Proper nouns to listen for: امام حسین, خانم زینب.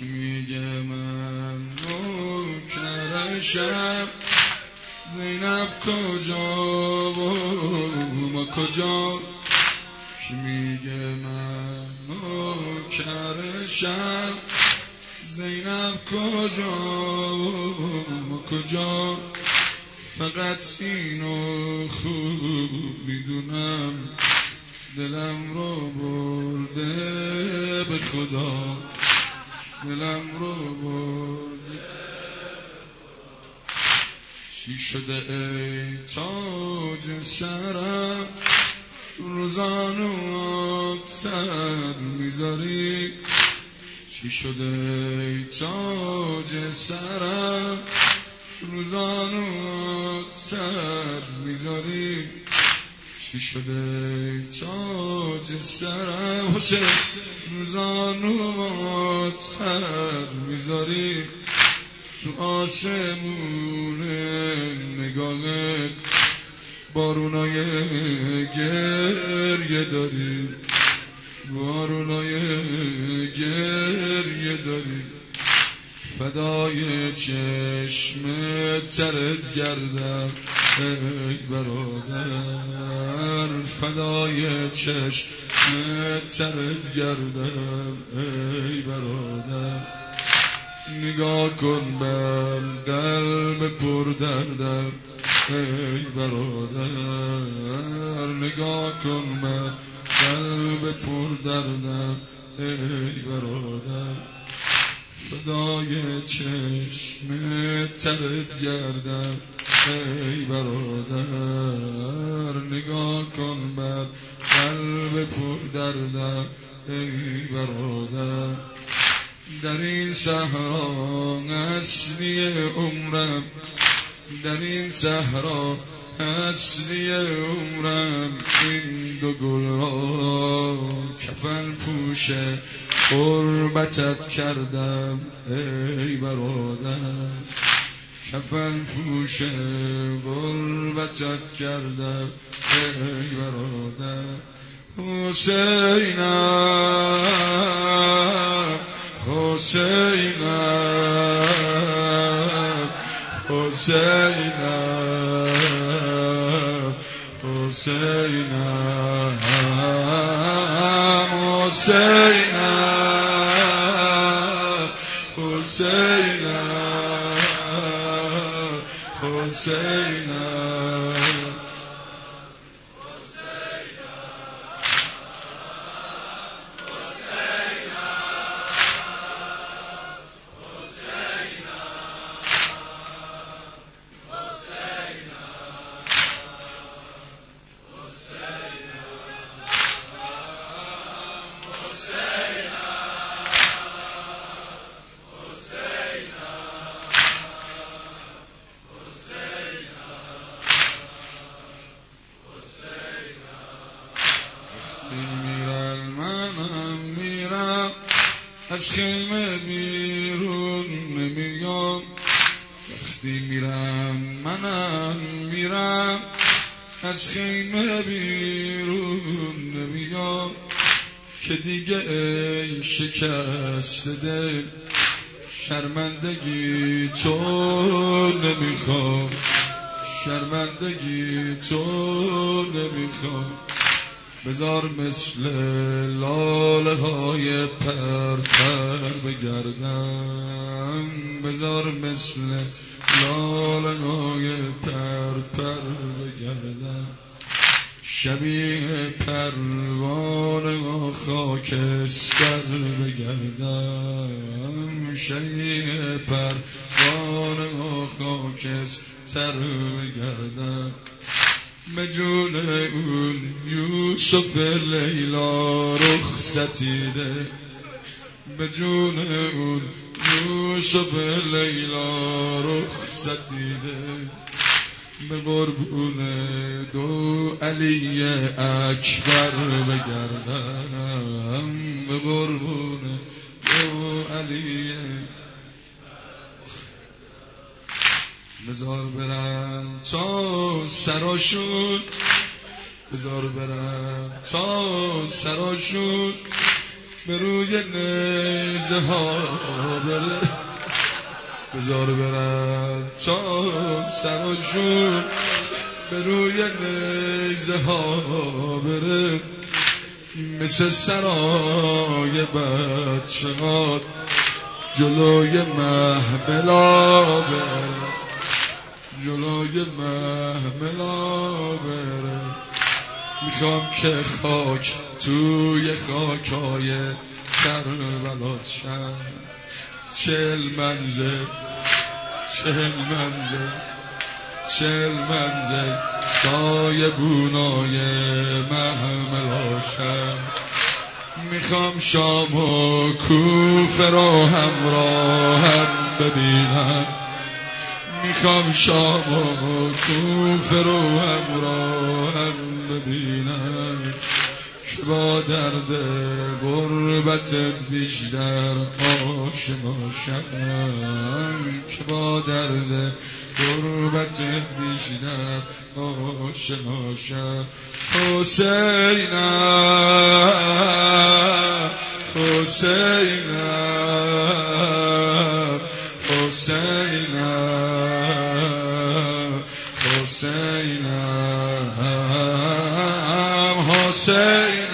میگه من نوکر شب، زینب کجا و ما کجا؟ کی میگه من نوکر شب، زینب کجا و ما کجا؟ فقط اینو خوب میدونم دلم رو برده به خدا، دلم رو برده. چی شده ای تاج سرم، روزانوات سر میذاری؟ چی شده ای تاج سرم، روزانوات سر میذاری؟ چی شده ای تاج سرم، حسین روزانوات سر میذاری؟ تو آسمون نگاهت بارونای گریه داری، بارونای گریه داری. فدای چشم ترت گردم ای برادر، فدای چشم ترت گردم ای برادر. نگاه کن بم قلب پردردم ای برادر، نگاه کن بم قلب پردردم ای برادر. فدای چشم ترت گردم ای برادر، نگاه کن بم قلب پردردم ای برادر. در این صحرا اصلی عمرم، در این صحرا اصلی عمرم، این دو گل را کفن پوش قربتت کردم ای برادر، کفن پوش قربتت کردم ای برادر. حسینم حسینم حسینم حسینم حسینم حسینم حسینم. از خیمه بیرون نمیام، وقتی میرم منم میرم، از خیمه بیرون نمیام که دیگه ای شکست دل، شرمندگی تو نمیخوام، شرمندگی تو نمیخوام. بذار مثل لاله های پرپر بگردم، بذار مثل لاله های پرپر بگردم. شبیه پروانه خاکستر بگردم، شبیه پروانه خاکستر بگردم. مجون اون یوسف لیلا رخصتی ده، مجون اون یوسف لیلا رخصتی ده. به قربون دو علی اکبر بگردم، به قربون دو علی. بذار برم تا سراشون، بذار برم تا سراشون، به روی نیزه ها بره، بزار برن تا سراشون به روی نیزه ها بره، مثل سرای بچه‌ها جلوی محملا بره، جلوی محملا بره. میخوام که خاک توی خاکای کربلا شم، چل منزل سایه بونای محملا شم. میخوام شام و کوفه را همراهم ببینم، میخوام شام و کوفه رو همراهم ببینم، که با درد غربت بیشتر آشنا شم، که با درد غربت بیشتر آشنا شم. حسینم